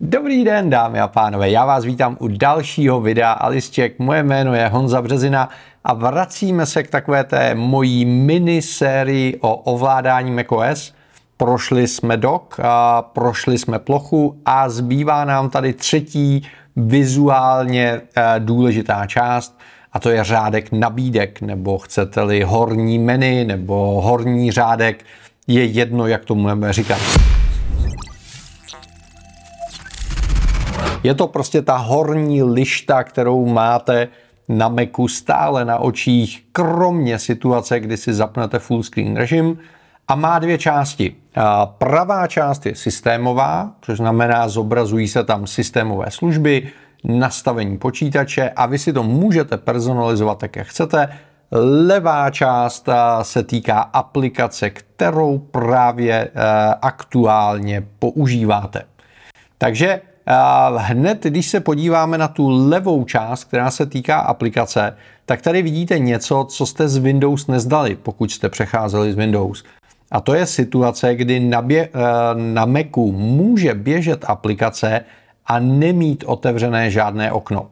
Dobrý den, dámy a pánové, já vás vítám u dalšího videa Aliscek. Moje jméno je Honza Březina a vracíme se k takové té mojí minisérii o ovládání macOS. Prošli jsme dock, prošli jsme plochu a zbývá nám tady třetí vizuálně důležitá část, a to je řádek nabídek, nebo chcete-li horní menu, nebo horní řádek, je jedno, jak tomu budeme říkat. Je to prostě ta horní lišta, kterou máte na Macu stále na očích, kromě situace, kdy si zapnete full screen režim, a má dvě části. Pravá část je systémová, což znamená, zobrazují se tam systémové služby, nastavení počítače a vy si to můžete personalizovat tak, jak chcete. Levá část se týká aplikace, kterou právě aktuálně používáte. Takže hned, když se podíváme na tu levou část, která se týká aplikace, tak tady vidíte něco, co jste z Windows nezdali, pokud jste přecházeli z Windows. A to je situace, kdy na Macu může běžet aplikace a nemít otevřené žádné okno.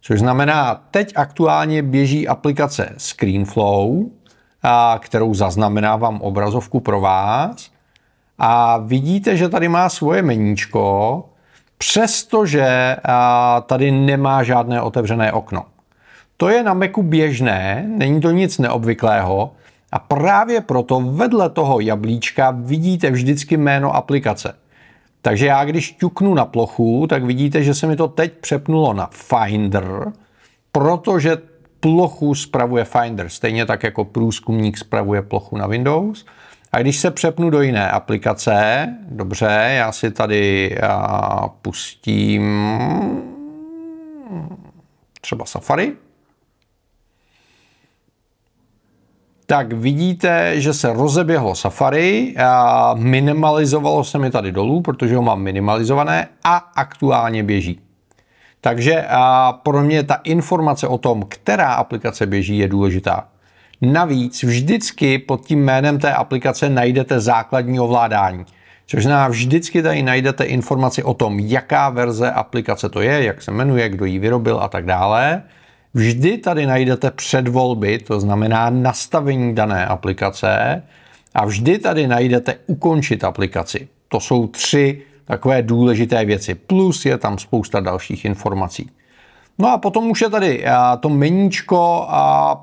Což znamená, teď aktuálně běží aplikace ScreenFlow, kterou zaznamenávám obrazovku pro vás. A vidíte, že tady má svoje meníčko, přestože tady nemá žádné otevřené okno. To je na Macu běžné, není to nic neobvyklého a právě proto vedle toho jablíčka vidíte vždycky jméno aplikace. Takže já, když ťuknu na plochu, tak vidíte, že se mi to teď přepnulo na Finder, protože plochu spravuje Finder, stejně tak jako průzkumník spravuje plochu na Windows. A když se přepnu do jiné aplikace, dobře, já si tady pustím třeba Safari, tak vidíte, že se rozeběhlo Safari, minimalizovalo se mi tady dolů, protože ho mám minimalizované a aktuálně běží. Takže pro mě ta informace o tom, která aplikace běží, je důležitá. Navíc vždycky pod tím jménem té aplikace najdete základní ovládání. Což znamená, vždycky tady najdete informaci o tom, jaká verze aplikace to je, jak se jmenuje, kdo ji vyrobil a tak dále. Vždy tady najdete předvolby, to znamená nastavení dané aplikace, a vždy tady najdete ukončit aplikaci. To jsou tři takové důležité věci, plus je tam spousta dalších informací. No a potom už je tady to meníčko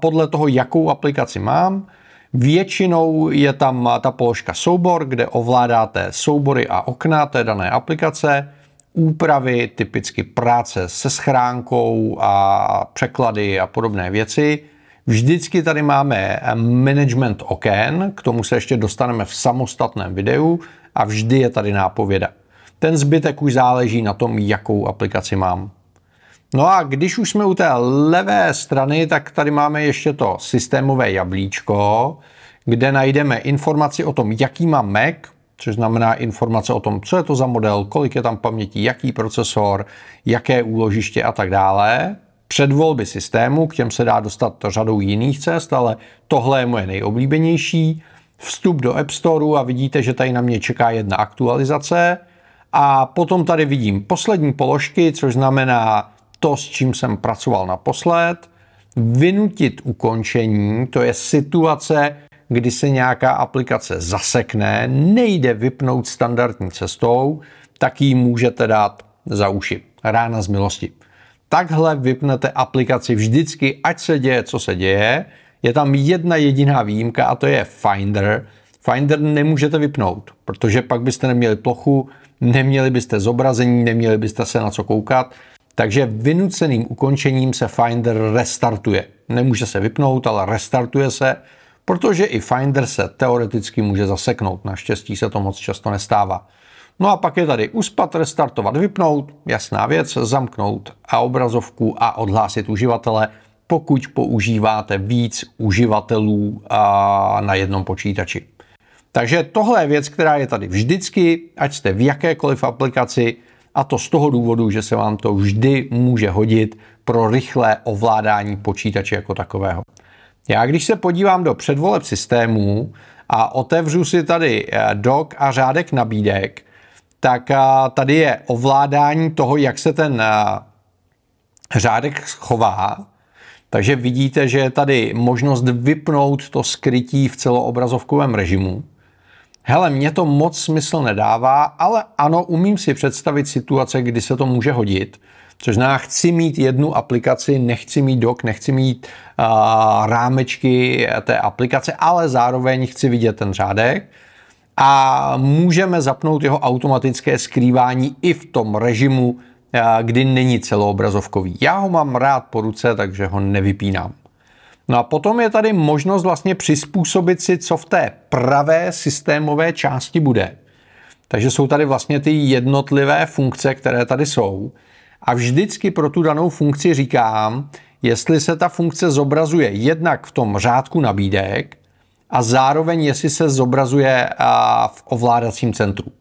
podle toho, jakou aplikaci mám. Většinou je tam ta položka soubor, kde ovládáte soubory a okna té dané aplikace, úpravy, typicky práce se schránkou a překlady a podobné věci. Vždycky tady máme management oken, k tomu se ještě dostaneme v samostatném videu, a vždy je tady nápověda. Ten zbytek už záleží na tom, jakou aplikaci mám. No a když už jsme u té levé strany, tak tady máme ještě to systémové jablíčko, kde najdeme informaci o tom, jaký mám Mac, což znamená informace o tom, co je to za model, kolik je tam paměti, jaký procesor, jaké úložiště a tak dále. Předvolby systému, k těm se dá dostat řadou jiných cest, ale tohle je moje nejoblíbenější. Vstup do App Store a vidíte, že tady na mě čeká jedna aktualizace. A potom tady vidím poslední položky, což znamená to, s čím jsem pracoval naposled. Vynutit ukončení, to je situace, kdy se nějaká aplikace zasekne, nejde vypnout standardní cestou, tak ji můžete dát za uši. Rána z milosti. Takhle vypnete aplikaci vždycky, ať se děje, co se děje. Je tam jedna jediná výjimka a to je Finder. Finder nemůžete vypnout, protože pak byste neměli plochu, neměli byste zobrazení, neměli byste se na co koukat. Takže vynuceným ukončením se Finder restartuje. Nemůže se vypnout, ale restartuje se, protože i Finder se teoreticky může zaseknout. Naštěstí se to moc často nestává. No a pak je tady uspat, restartovat, vypnout, jasná věc, zamknout a obrazovku a odhlásit uživatele, pokud používáte víc uživatelů na jednom počítači. Takže tohle je věc, která je tady vždycky, ať jste v jakékoliv aplikaci, a to z toho důvodu, že se vám to vždy může hodit pro rychlé ovládání počítače jako takového. Já když se podívám do předvoleb systémů a otevřu si tady dock a řádek nabídek, tak tady je ovládání toho, jak se ten řádek chová. Takže vidíte, že je tady možnost vypnout to skrytí v celoobrazovkovém režimu. Hele, mně to moc smysl nedává, ale ano, umím si představit situace, kdy se to může hodit. Což znamená, chci mít jednu aplikaci, nechci mít dock, nechci mít rámečky té aplikace, ale zároveň chci vidět ten řádek. A můžeme zapnout jeho automatické skrývání i v tom režimu, kdy není celoobrazovkový. Já ho mám rád po ruce, takže ho nevypínám. No a potom je tady možnost vlastně přizpůsobit si, co v té pravé systémové části bude. Takže jsou tady vlastně ty jednotlivé funkce, které tady jsou. A vždycky pro tu danou funkci říkám, jestli se ta funkce zobrazuje jednak v tom řádku nabídek a zároveň jestli se zobrazuje v ovládacím centru.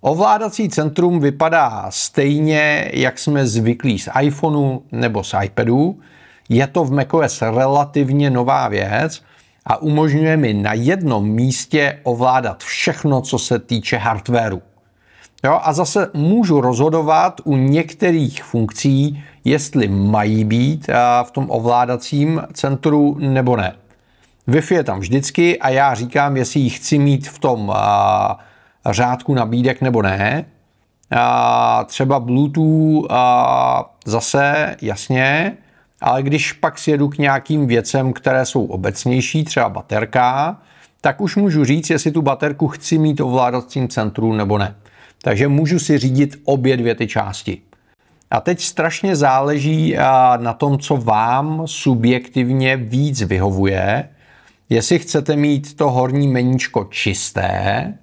Ovládací centrum vypadá stejně, jak jsme zvyklí z iPhoneu nebo z iPadu. Je to v macOS relativně nová věc a umožňuje mi na jednom místě ovládat všechno, co se týče hardwaru. Jo, a zase můžu rozhodovat u některých funkcí, jestli mají být v tom ovládacím centru nebo ne. Wi-Fi je tam vždycky a já říkám, jestli ji chci mít v tom řádku nabídek nebo ne. Třeba Bluetooth zase, jasně, ale když pak sjedu k nějakým věcem, které jsou obecnější, třeba baterka, tak už můžu říct, jestli tu baterku chci mít v ovládacím centru nebo ne. Takže můžu si řídit obě dvě ty části. A teď strašně záleží na tom, co vám subjektivně víc vyhovuje. Jestli chcete mít to horní meníčko čisté,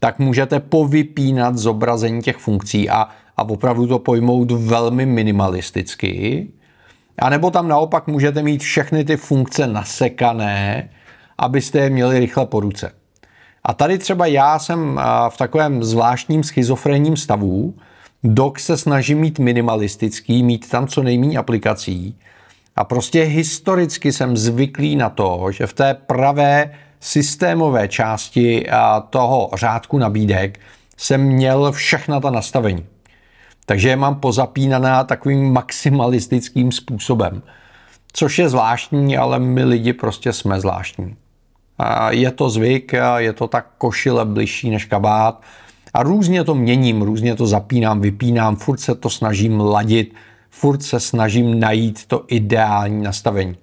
tak můžete povypínat zobrazení těch funkcí a opravdu to pojmout velmi minimalisticky. A nebo tam naopak můžete mít všechny ty funkce nasekané, abyste je měli rychle po ruce. A tady třeba já jsem v takovém zvláštním schizofrenním stavu, dock se snažím mít minimalistický, mít tam co nejméně aplikací. A prostě historicky jsem zvyklý na to, že v té pravé systémové části toho řádku nabídek jsem měl všechna ta nastavení. Takže je mám pozapínaná takovým maximalistickým způsobem. Což je zvláštní, ale my lidi prostě jsme zvláštní. Je to zvyk, je to tak košile bližší než kabát a různě to měním, různě to zapínám, vypínám, furt se to snažím ladit, furt se snažím najít to ideální nastavení.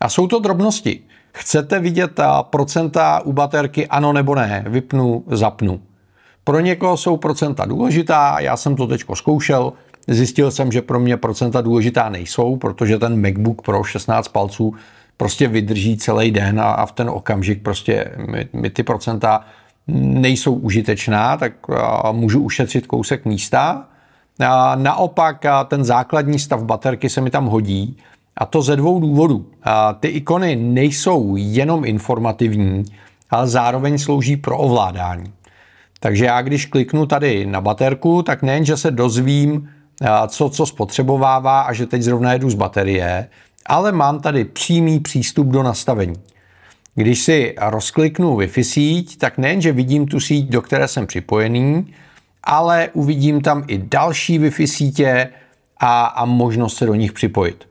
A jsou to drobnosti. Chcete vidět procenta u baterky, ano nebo ne, vypnu, zapnu. Pro někoho jsou procenta důležitá, já jsem to teďko zkoušel, zjistil jsem, že pro mě procenta důležitá nejsou, protože ten MacBook Pro 16 palců prostě vydrží celý den a v ten okamžik prostě mi ty procenta nejsou užitečná, tak můžu ušetřit kousek místa. A naopak ten základní stav baterky se mi tam hodí a to ze dvou důvodů. Ty ikony nejsou jenom informativní, ale zároveň slouží pro ovládání. Takže já když kliknu tady na baterku, tak nejen, že se dozvím, co spotřebovává a že teď zrovna jedu z baterie, ale mám tady přímý přístup do nastavení. Když si rozkliknu Wi-Fi síť, tak nejenže vidím tu síť, do které jsem připojený, ale uvidím tam i další Wi-Fi sítě a možnost se do nich připojit.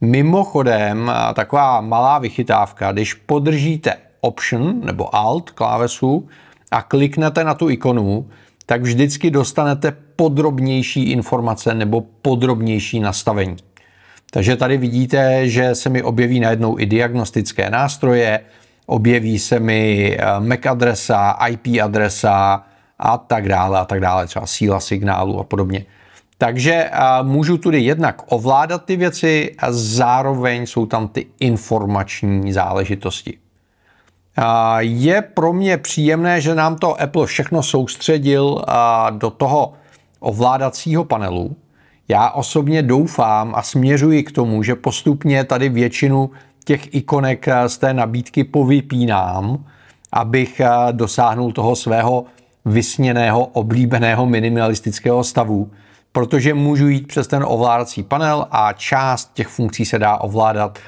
Mimochodem, taková malá vychytávka, když podržíte Option nebo Alt klávesu a kliknete na tu ikonu, tak vždycky dostanete podrobnější informace nebo podrobnější nastavení. Takže tady vidíte, že se mi objeví najednou i diagnostické nástroje, objeví se mi MAC adresa, IP adresa a tak dále, třeba síla signálu a podobně. Takže můžu tudy jednak ovládat ty věci a zároveň jsou tam ty informační záležitosti. Je pro mě příjemné, že nám to Apple všechno soustředil do toho ovládacího panelu. Já osobně doufám a směřuji k tomu, že postupně tady většinu těch ikonek z té nabídky povypínám, abych dosáhnul toho svého vysněného, oblíbeného minimalistického stavu, protože můžu jít přes ten ovládací panel a část těch funkcí se dá ovládat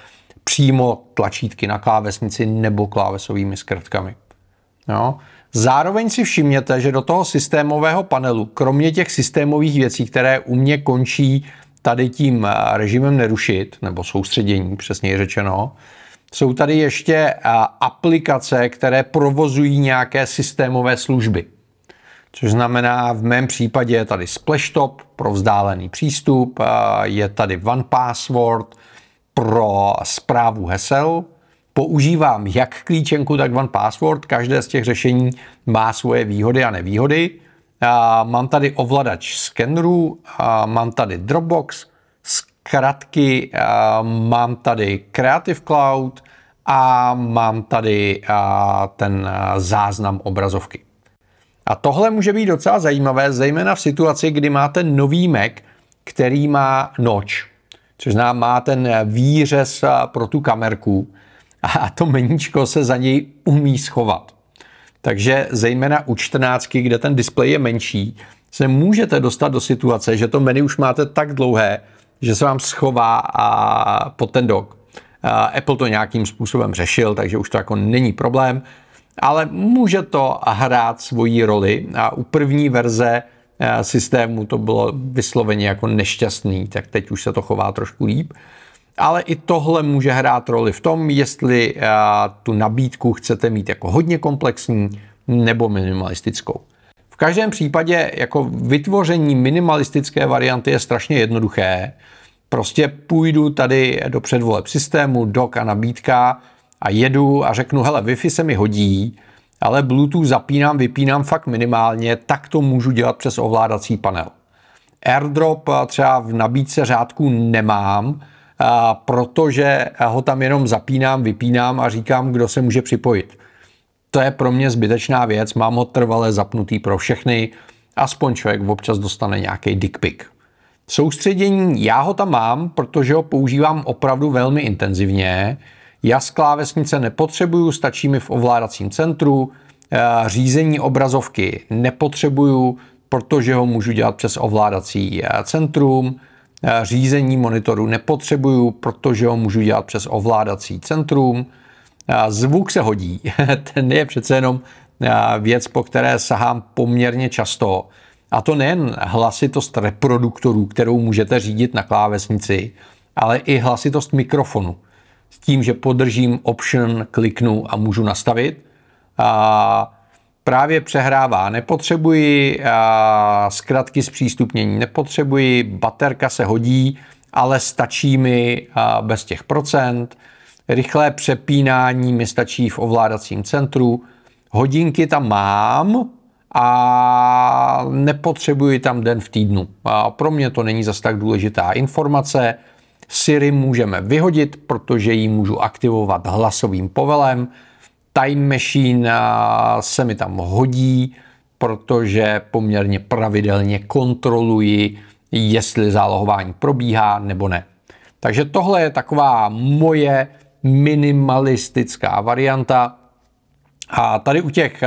přímo tlačítky na klávesnici nebo klávesovými škrtkami. No. Zároveň si všimněte, že do toho systémového panelu, kromě těch systémových věcí, které u mě končí tady tím režimem nerušit, nebo soustředění, přesněji řečeno, jsou tady ještě aplikace, které provozují nějaké systémové služby. Což znamená, v mém případě je tady Splashtop pro vzdálený přístup, je tady 1Password pro správu hesel. Používám jak klíčenku, tak 1Password. Každé z těch řešení má svoje výhody a nevýhody. Mám tady ovladač skenerů, mám tady Dropbox, zkratky, mám tady Creative Cloud a mám tady ten záznam obrazovky. A tohle může být docela zajímavé, zejména v situaci, kdy máte nový Mac, který má notch, což znamená, má ten výřez pro tu kamerku a to meníčko se za něj umí schovat. Takže zejména u 14, kde ten displej je menší, se můžete dostat do situace, že to menu už máte tak dlouhé, že se vám schová pod ten dock. Apple to nějakým způsobem řešil, takže už to jako není problém, ale může to hrát svoji roli a u první verze systému to bylo vysloveně jako nešťastný, tak teď už se to chová trošku líp. Ale i tohle může hrát roli v tom, jestli tu nabídku chcete mít jako hodně komplexní nebo minimalistickou. V každém případě jako vytvoření minimalistické varianty je strašně jednoduché. Prostě půjdu tady do předvoleb systému, dock a nabídka a jedu a řeknu, hele, Wi-Fi se mi hodí, ale Bluetooth zapínám, vypínám fakt minimálně, tak to můžu dělat přes ovládací panel. AirDrop třeba v nabídce řádků nemám, protože ho tam jenom zapínám, vypínám a říkám, kdo se může připojit. To je pro mě zbytečná věc, mám ho trvale zapnutý pro všechny, aspoň člověk občas dostane nějaký dick pic. Soustředění, já ho tam mám, protože ho používám opravdu velmi intenzivně. Já z klávesnice nepotřebuju, stačí mi v ovládacím centru. Řízení obrazovky nepotřebuju, protože ho můžu dělat přes ovládací centrum. Řízení monitoru nepotřebuju, protože ho můžu dělat přes ovládací centrum. Zvuk se hodí, ten je přece jenom věc, po které sahám poměrně často. A to nejen hlasitost reproduktorů, kterou můžete řídit na klávesnici, ale i hlasitost mikrofonu. S tím, že podržím option, kliknu a můžu nastavit. Právě přehrává nepotřebuji, zkratky zpřístupnění nepotřebuji, baterka se hodí, ale stačí mi bez těch procent. Rychlé přepínání mi stačí v ovládacím centru. Hodinky tam mám a nepotřebuji tam den v týdnu. Pro mě to není zas tak důležitá informace. Siri můžeme vyhodit, protože ji můžu aktivovat hlasovým povelem. Time Machine se mi tam hodí, protože poměrně pravidelně kontroluji, jestli zálohování probíhá nebo ne. Takže tohle je taková moje minimalistická varianta. A tady u těch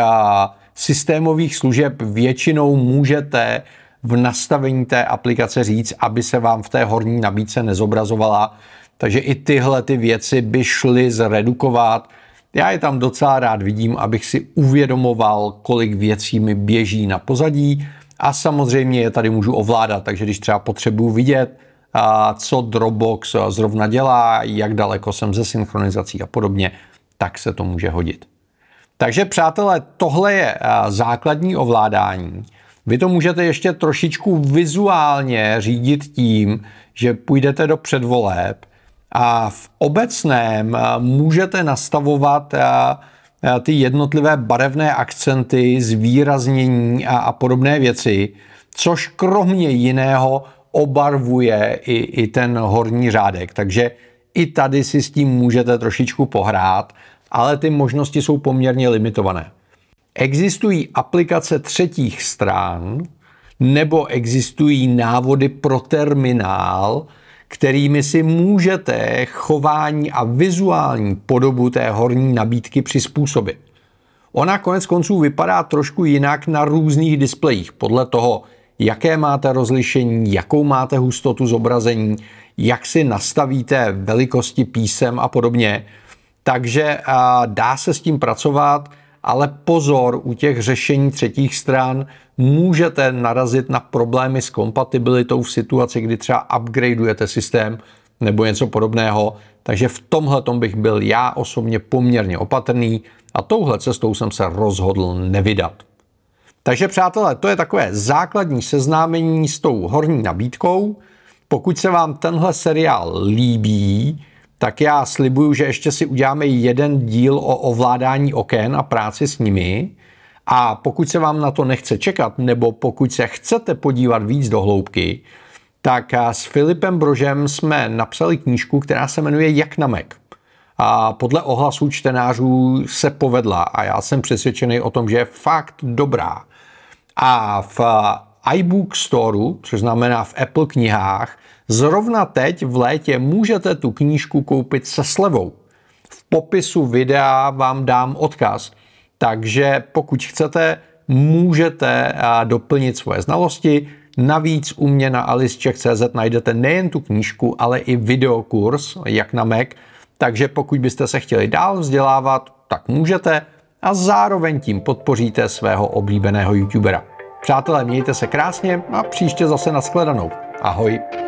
systémových služeb většinou můžete v nastavení té aplikace říct, aby se vám v té horní nabídce nezobrazovala. Takže i tyhle ty věci by šly zredukovat. Já je tam docela rád vidím, abych si uvědomoval, kolik věcí mi běží na pozadí a samozřejmě je tady můžu ovládat, takže když třeba potřebuji vidět, co Dropbox zrovna dělá, jak daleko jsem ze synchronizací a podobně, tak se to může hodit. Takže přátelé, tohle je základní ovládání. Vy to můžete ještě trošičku vizuálně řídit tím, že půjdete do předvoleb a v obecném můžete nastavovat ty jednotlivé barevné akcenty, zvýraznění a podobné věci, což kromě jiného obarvuje i ten horní řádek. Takže i tady si s tím můžete trošičku pohrát, ale ty možnosti jsou poměrně limitované. Existují aplikace třetích stran nebo existují návody pro terminál, kterými si můžete chování a vizuální podobu té horní nabídky přizpůsobit. Ona koneckonců vypadá trošku jinak na různých displejích, podle toho, jaké máte rozlišení, jakou máte hustotu zobrazení, jak si nastavíte velikosti písem a podobně. Takže dá se s tím pracovat Ale pozor, u těch řešení třetích stran můžete narazit na problémy s kompatibilitou v situaci, kdy třeba upgradeujete systém nebo něco podobného. Takže v tomhletom bych byl já osobně poměrně opatrný a touhle cestou jsem se rozhodl nevydat. Takže přátelé, to je takové základní seznámení s tou horní nabídkou. Pokud se vám tenhle seriál líbí, tak já slibuju, že ještě si uděláme jeden díl o ovládání oken a práci s nimi. A pokud se vám na to nechce čekat, nebo pokud se chcete podívat víc do hloubky, tak s Filipem Brožem jsme napsali knížku, která se jmenuje Jak na Mac. A podle ohlasů čtenářů se povedla a já jsem přesvědčený o tom, že je fakt dobrá. A v iBook Store, což znamená v Apple knihách, zrovna teď v létě můžete tu knížku koupit se slevou. V popisu videa vám dám odkaz, takže pokud chcete, můžete doplnit svoje znalosti. Navíc u mě na aliscek.cz najdete nejen tu knížku, ale i videokurs Jak na Mac, takže pokud byste se chtěli dál vzdělávat, tak můžete a zároveň tím podpoříte svého oblíbeného youtubera. Přátelé, mějte se krásně a příště zase nashledanou. Ahoj.